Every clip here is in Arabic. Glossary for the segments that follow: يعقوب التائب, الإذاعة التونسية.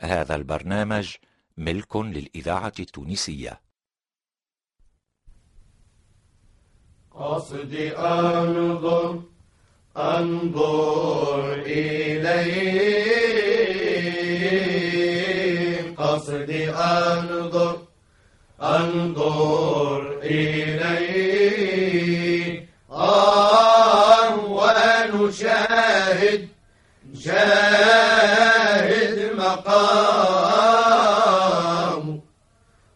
هذا البرنامج ملك للإذاعة التونسية. قصدي أنظر إليهم، قصدي أنظر إليه، ونشاهد مقام،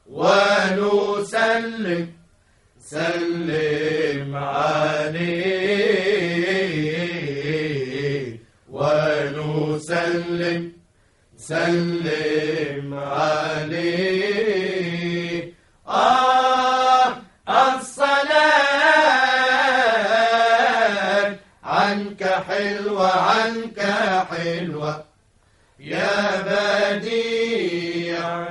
ونسلم عليه، ونسلم عليه. الصلاة عنك حلوة، عنك حلوة يا بديع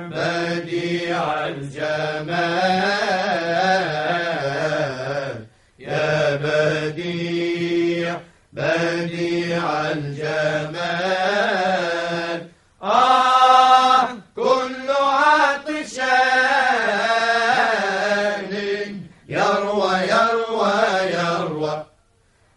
الجمال، يا بديع الجمال. كل عطشان يروى يروى يروى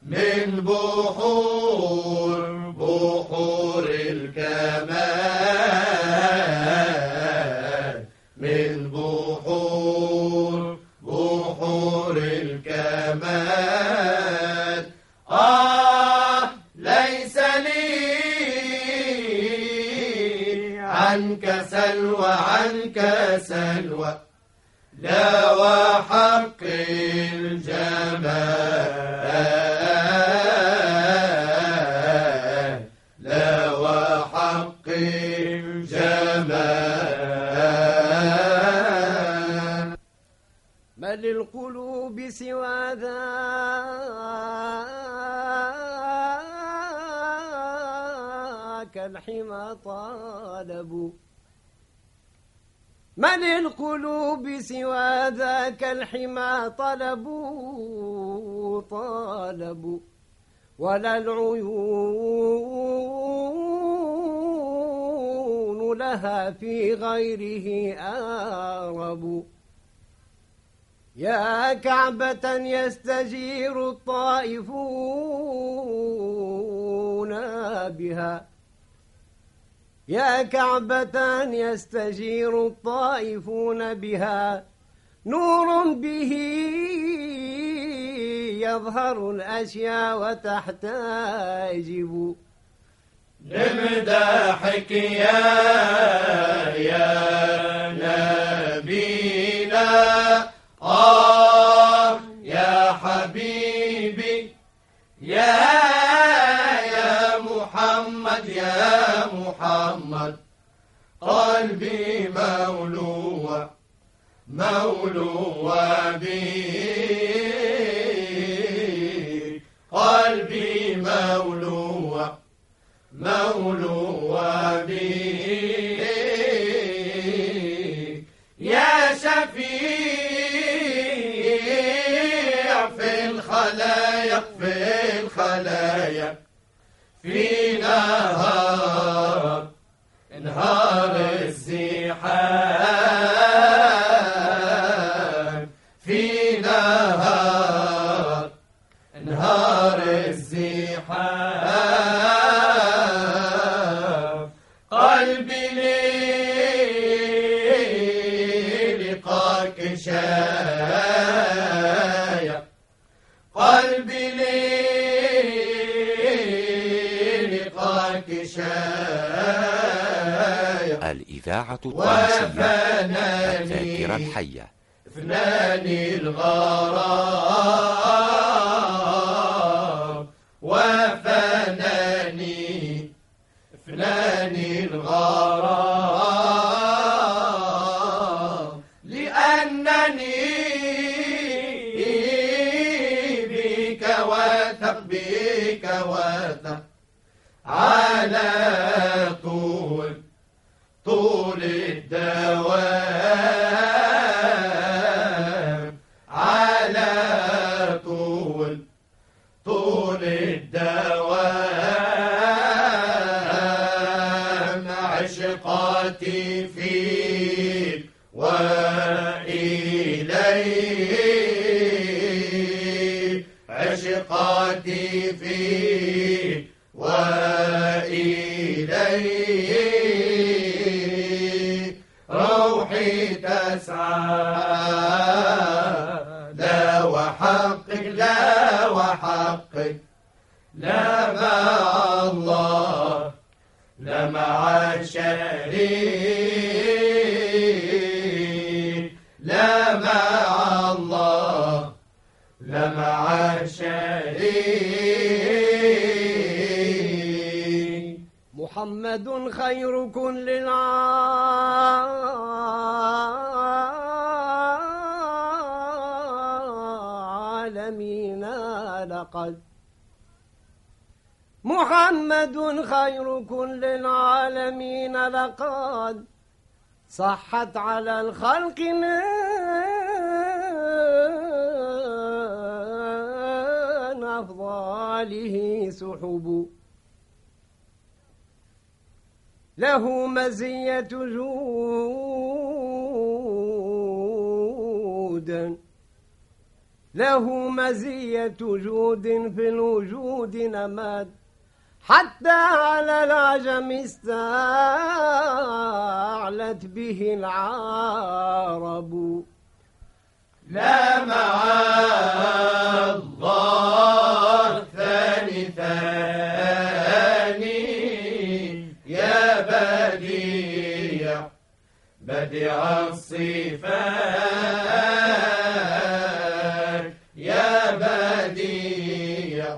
من بحور الكمال، من بحور الكمال. ليس لي عنك سلوى، لا وحق الجمال، ما للقلوب سوى ذاك الحمى طالبوا، ما للقلوب سوى ذاك الحمى طلبوا، ولا العيون لها في غيره آربوا. يا كعبة يستجير الطائفون بها، نور به يظهر الأشياء وتحتجب. نمدحك يا نبينا، يا حبيبي، يا محمد، قلبي مولوع بيك، قلبي مولوع بيك. يا شفيع في الخلايا، في نهار الزحام، نهار الزحام. قلبي لقاك شايع، الإذاعة التونسية، الذاكرة الحية. فناني الغرام وفناني، الغرام، لأنني بك واثق، على طول الدوام، طول الدوام. عشق ثقتي فيك وإليه، عشقتي فيك وإليه، روحي تسعى لا وحقك لا وحقك، لا مع الله لا مع شريك، لا مع الله لا مع شريك. محمد خير كل العالمين لقد، محمد خير كل العالمين لقد، صحت على الخلق من أفضاله سحب، له مزية جودا، له مزية جود في الوجود نمت، حتى على العجم استعلت به العرب. لا مع الله ثاني ثاني يا بديع بديع الصفات، يا بديع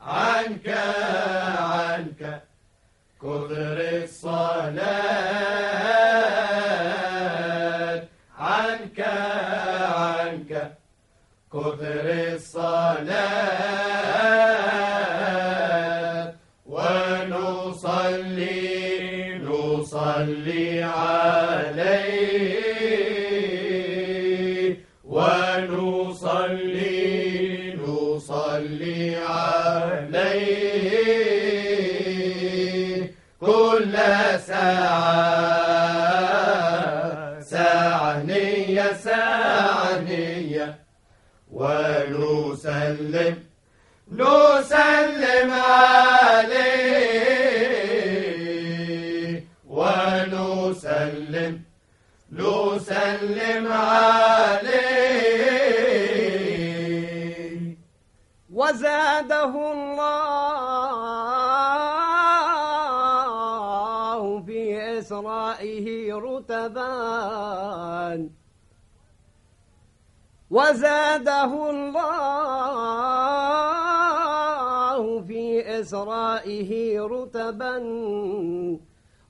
عنك عنك كثر الصلاة، عنك عنك كثر الصلاة، ونصلي نصلي عليه، ونصلي نصلي عليه كل ساعة ساعة نية ساعة نية، ونسلم نسلم عليه، ونسلم نسلم عليه. وزاده الله في إسرائه رتبان، وزاده الله في إسرائه رتبا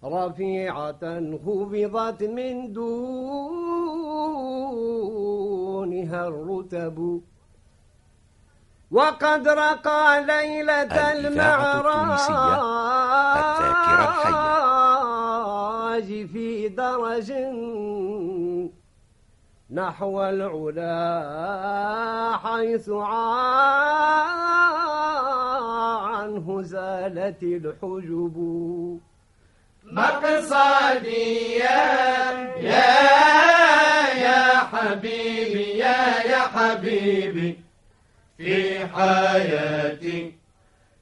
رفيعة خفضت من دونها الرتب، وقد رقى ليلة المعراج في درج نحو العلا، حيث عنه زالت الحجب. مقصدي يا حبيبي يا حبيبي في حياتي،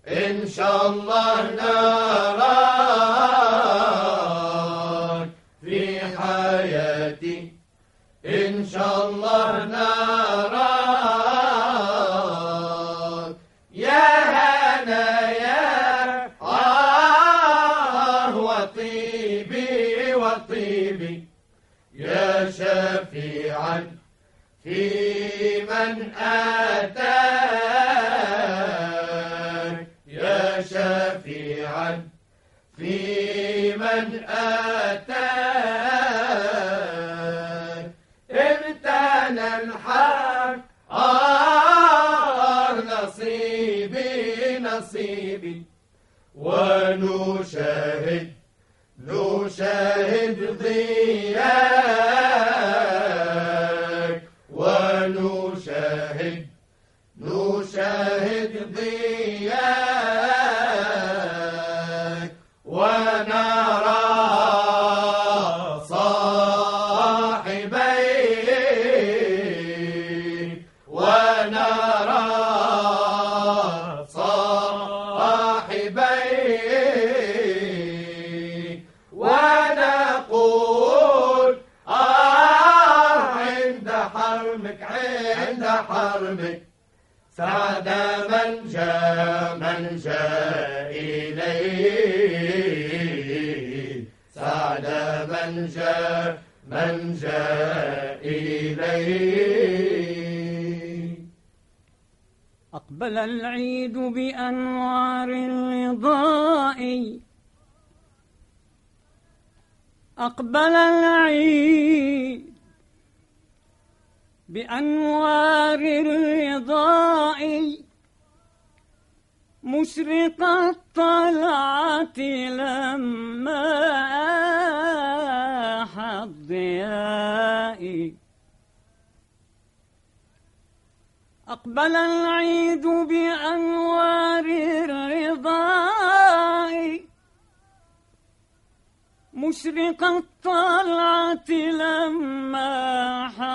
إن شاء الله نراك في حياتي، إن شاء الله نراك يا هنا يا وطيبي وطيبي، يا شفيعا في من أتاك يا شفيعا في من أتاك امتنى الحق نصيبي نصيبي ونشاهد نشاهد ضياك ونشاهد نشاهد ضياك ونرى صاحبيك ونرى صاحبيك ونقول عند حرمك عند حرمك سعد من جاء إليه سعد من جاء إليه. أقبل العيد بأنوار الرضاء أقبل العيد بأنوار الرضاء مشرقة الطلعة لما أحى الضياء. أقبل العيد بأنوار الرضاء مشرقة الطلعة لما أحى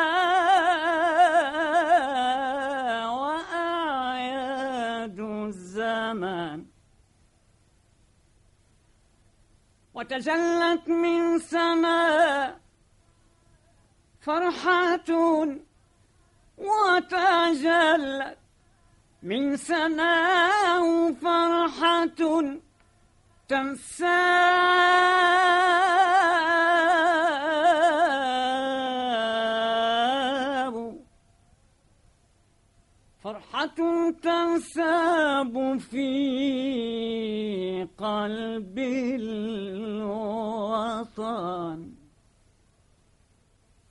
وتجلت من سماء فرحة وتجلت من سماء فرحة تنسى فرحة تنساب في قلب الوطن.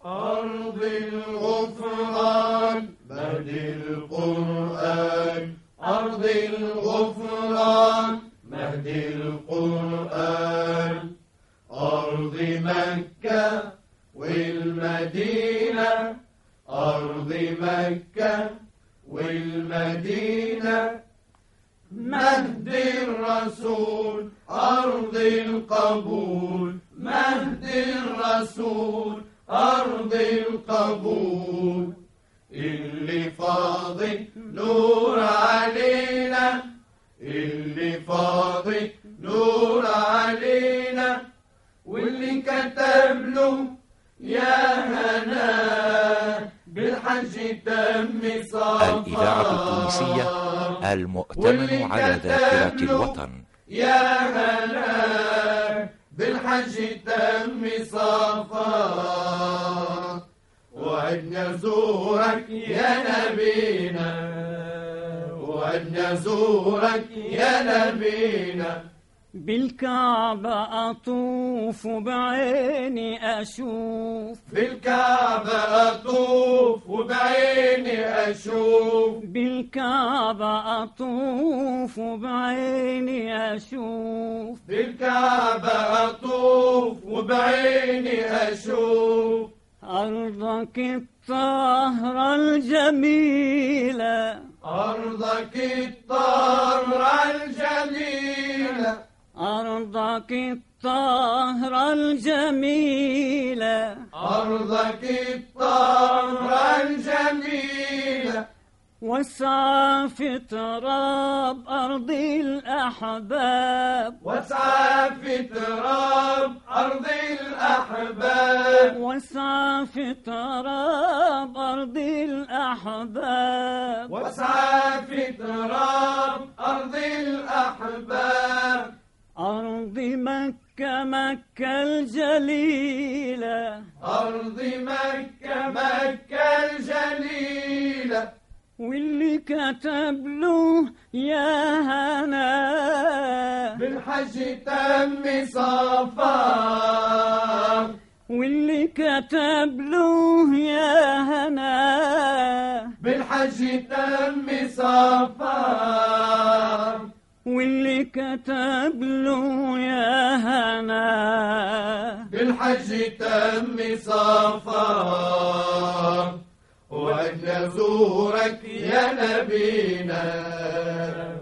أرض الغفران مهدي القرآن أرض الغفران مهدي القرآن. أرض مكة والمدينة أرض مكة والمدينة مهدي الرسول أرض القبول مهدي الرسول أرض القبول. اللي فاضي نور علينا اللي فاضي نور علينا واللي كتب له يا هنا بالحج تم صفا. الإذاعة التونسية المؤتمن على ذاكرة الوطن. يا هلا بالحج تم صفا وعدنا زورك يا نبينا وعدنا زورك يا نبينا. بالكعبة أطوف بعيني أشوف بالكعبة أطوف وبعيني أشوف بالكعبة أطوف وبعيني أشوف بالكعبة أطوف وبعيني أشوف. أرضك الطاهرة الجميلة أرضك الطاهرة الجميلة أرضك الطاهرة الجميلة أرضك الطاهرة الجميلة واسعى في تراب أرض الأحباب، واسعى في تراب أرض الأحباب، واسعى في تراب أرض الأحباب، واسعى في تراب أرض الأحباب. أرض مكة مكة الجليلة، أرض مكة مكة الجليلة، واللي كتب له يا هنا بالحج تم صفا، واللي كتب له يا هنا بالحج تم صفا، واللي كتب له يا هنا بالحج تم صفا. وأن نزورك يا نبينا،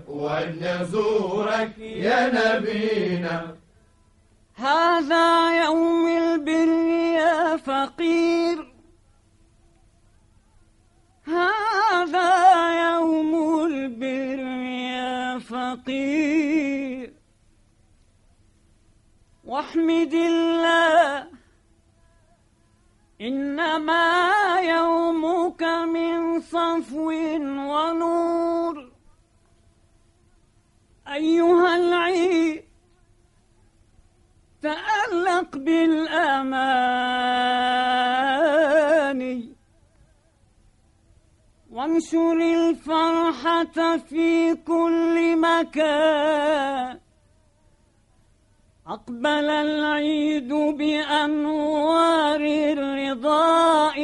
وأن نزورك يا نبينا. هذا يوم البر يا فقير، هذا يوم البر يا فقير، واحمد الله إنما يومك من صفو ونور. أيها العيد تألق بالأماني، وانشر الفرحة في كل مكان. أقبل العيد بأنوار الرضاء،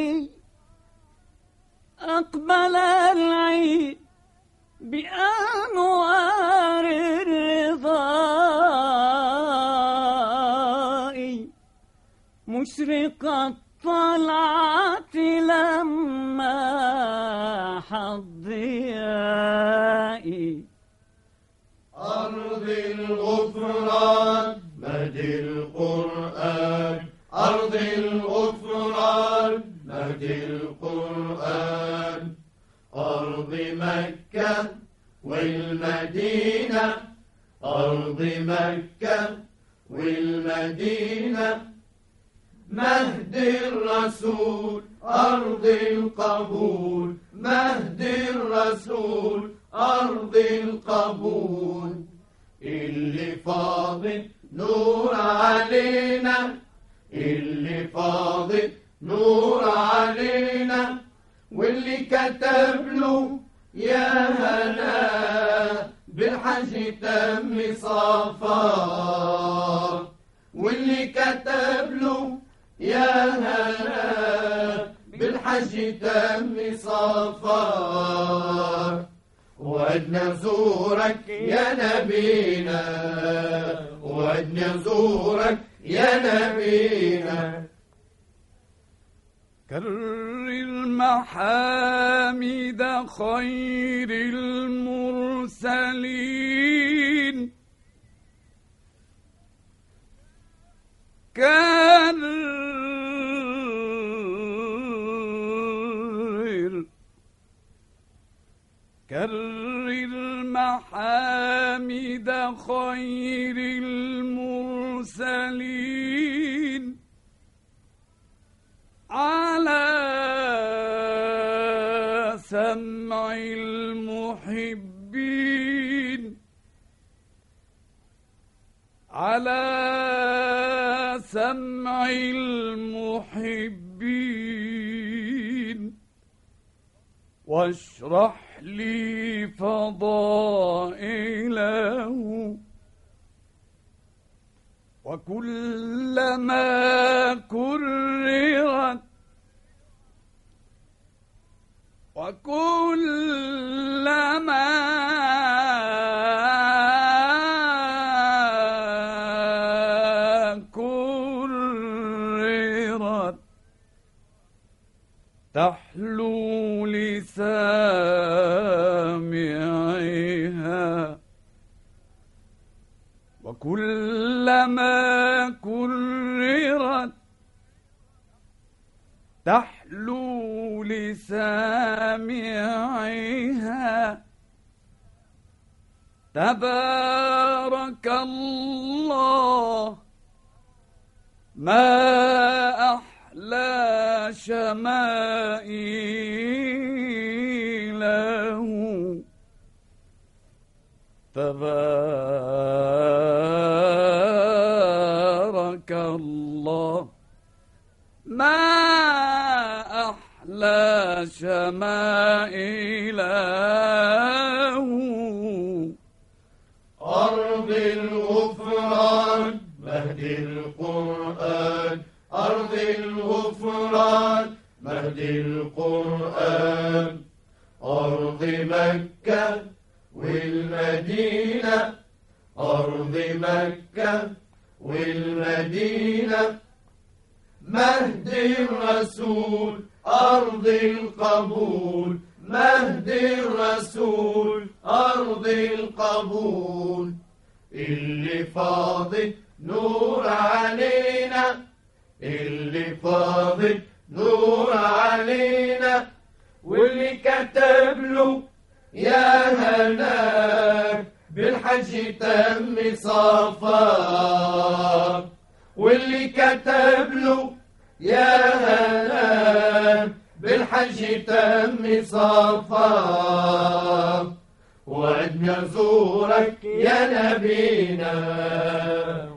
أقبل العيد بأنوار الرضاء. مشرق الطلعة لماح الضياء، أرض الغفران مهدي القرآن، أرض الغفران مهدي القرآن. أرض مكة والمدينة، أرض مكة والمدينة، مهدي الرسول أرض القبول، مهدي الرسول أرض القبول. اللي فاضل نور علينا، اللي فاضل نور علينا، واللي كتب له يا هلا بالحج تم صفا، واللي كتب له يا هلا بالحج تم صفا. وأن نزورك يا نبينا، وأن نزورك يا نبينا. كرر المحامد خير المرسلين، كرر المحامد خير المرسلين، على سمع المحبين، على سمع المحبين. واشرح لي فضائله، وكلما كررت، وكلما كررت تحلو لسامعيها، وكلما كررت تحلو لسامعيها تبارك الله ما أحلى شمائله تبارك الله ما أحلى شمائله أرض الغفران مهد القرآن أرض الغفران مهد القرآن أرض مكة والمدينة أرض مكة والمدينة مهد الرسول أرض القبول مهد الرسول أرض القبول اللي فاضل نور علينا اللي فاضل نور علينا واللي كتب له يا هناك بالحج تم صفاك واللي كتب له يا هلال بالحج تم صفاك وأن يزورك يا نبينا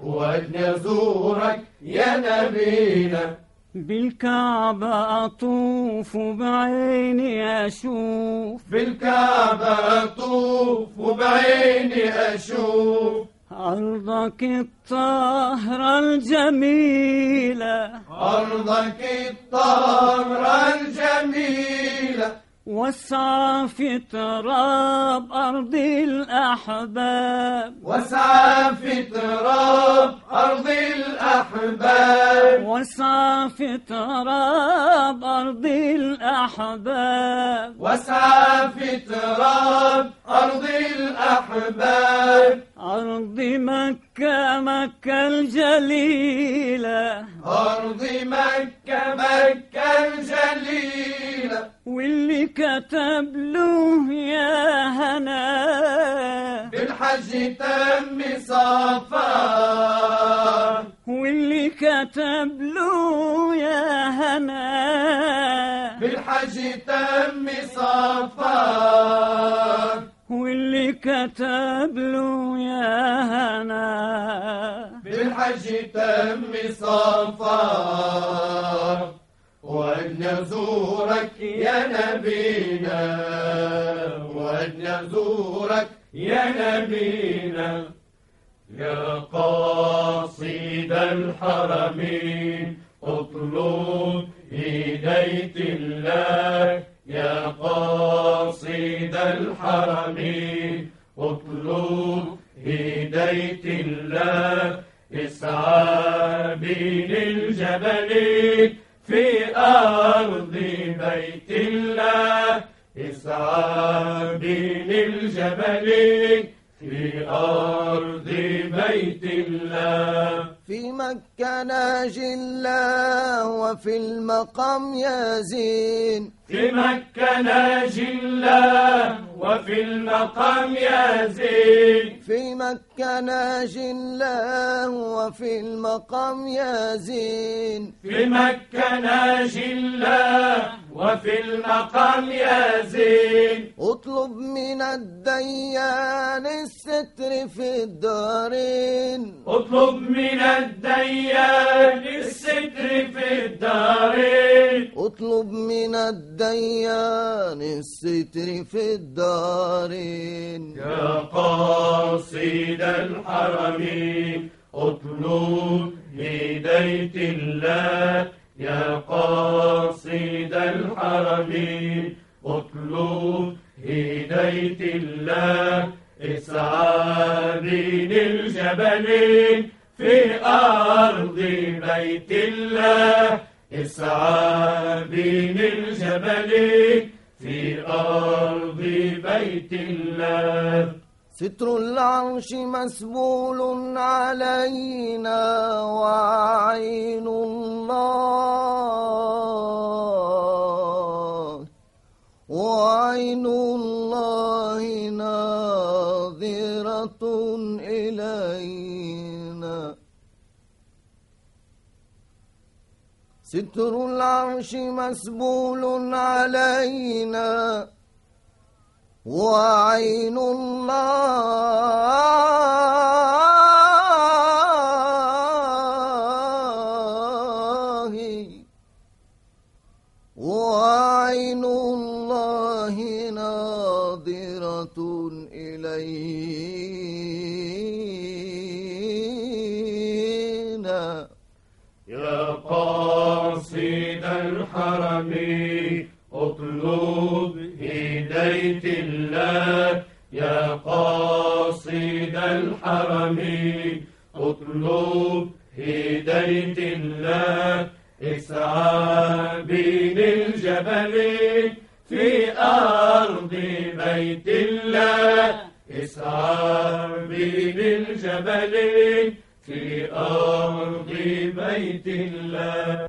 وأن يزورك يا نبينا بالكعبة أطوف بعيني أشوف بالكعبة أطوف بعيني أشوف أرضك الطاهرة الجميلة أرضك الطاهرة الجميلة واسعى في تراب أرض الأحباب واسعى في تراب أرض الأحباب واسعى في تراب أرض الأحباب واسعى في تراب أرض الأحباب أرض مكة مكة الجليلة أرض مكة مكة الجليلة واللي كتب له يا هنا بالحج تم صفا واللي كتب له يا هنا بالحج تم صفا واللي كتب له يا هنا بالحج تم صفا وأن يزورك يا نبينا وأن يزورك يا نبينا يا قاصد الحرمين اطلب هداية الله يا قاصد الحرمين اطلب هداية الله اسعى بين الجبلين في أرض بيت الله اسعى بين الجبلين في أرض بيت الله في مكة ناجي الله وفي المقام يزين في مكة ناجي الله وفي المقام يزين في مكة ناجي الله وفي المقام يزين في مكة ناجي الله وفي المقام يزين اطلب من الديان الستر في الدارين اطلب من الديان الستر في الدارين اطلب من الديان الستر في الدارين يا قاصد الحرمين اطلب هداية الله يا قاصد الحرمين اطلب هداية الله اسعى بين الجبلين في أرض بيت الله اسعى بين الجبلين في أرض بيت الله ستر العرش مسبول علينا وعين الله وعين الله ناظرة إلينا ستر العرش مسبول علينا وعين الله ناظرة إلينا يا قاصد الحرم اطلب هداية الله يا قاصد الحرم اطلب هداية الله اسعى بين الجبلين في أرض بيت الله اسعى بين الجبلين في أرض بيت الله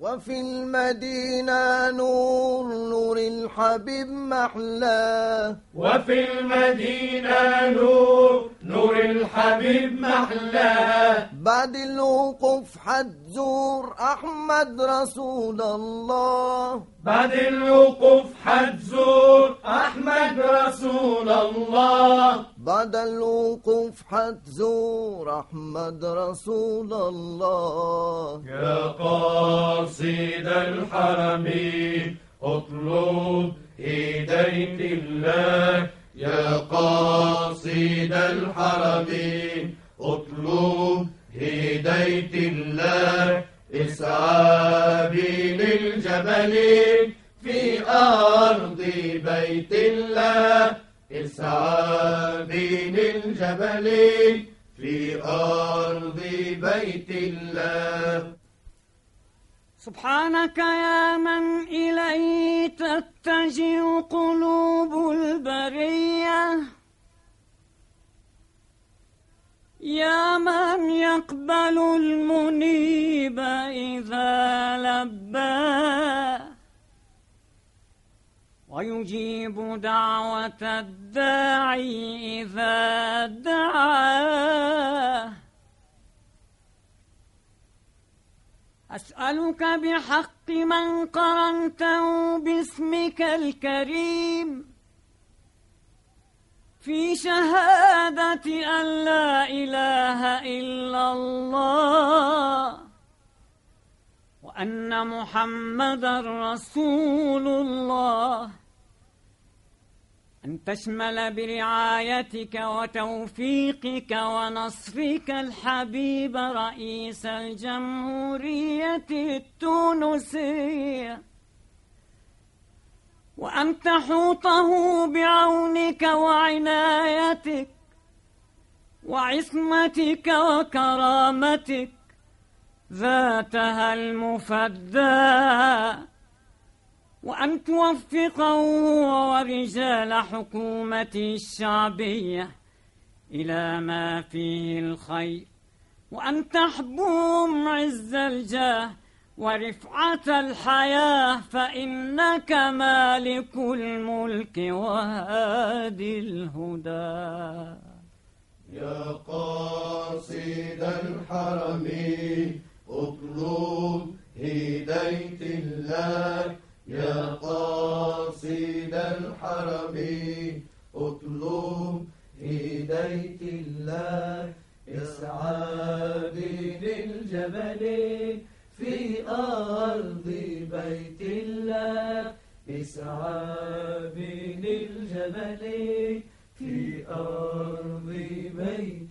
وفي المدينة نور الحبيب محلاه وفي المدينة نور الحبيب محلاه بعد الوقوف حتزور أحمد رسول الله بعد الوقوف حتزور أحمد رسول الله بعد الوقوف حتزور أحمد رسول الله يا قاصد الحرم اطلب هداية الله يا قاصد الحرم اطلب هداية الله اسعى بين الجبلين في أرض بيت الله اسعى بين الجبلين في أرض بيت الله سبحانك يا من إليه تتجه قلوب البرية يا من يقبل المنيب إذا لبى ويجيب دعوة الداعي إذا دعاه أسألك بحق من قرنته باسمك الكريم في شهادة أن لا إله إلا الله وأن محمدًا رسول الله أن تشمل برعايتك وتوفيقك ونصرك الحبيب رئيس الجمهورية التونسية وأن تحوطه بعونك وعنايتك وعصمتك وكرامتك ذاتها المفدى وأن توفقه ورجال حكومته الشعبية إلى ما فيه الخير وأن تحبهم عز الجاه ورفعة الحياة فإنك مالك الملك وهادي الهدى يا قاصد الحرم اطلب هداية الله يا قاصد الحرم اطلب هداية الله اسعى بين الجبلين في أرض بيت الله اسعى بين الجبلين في أرض بيت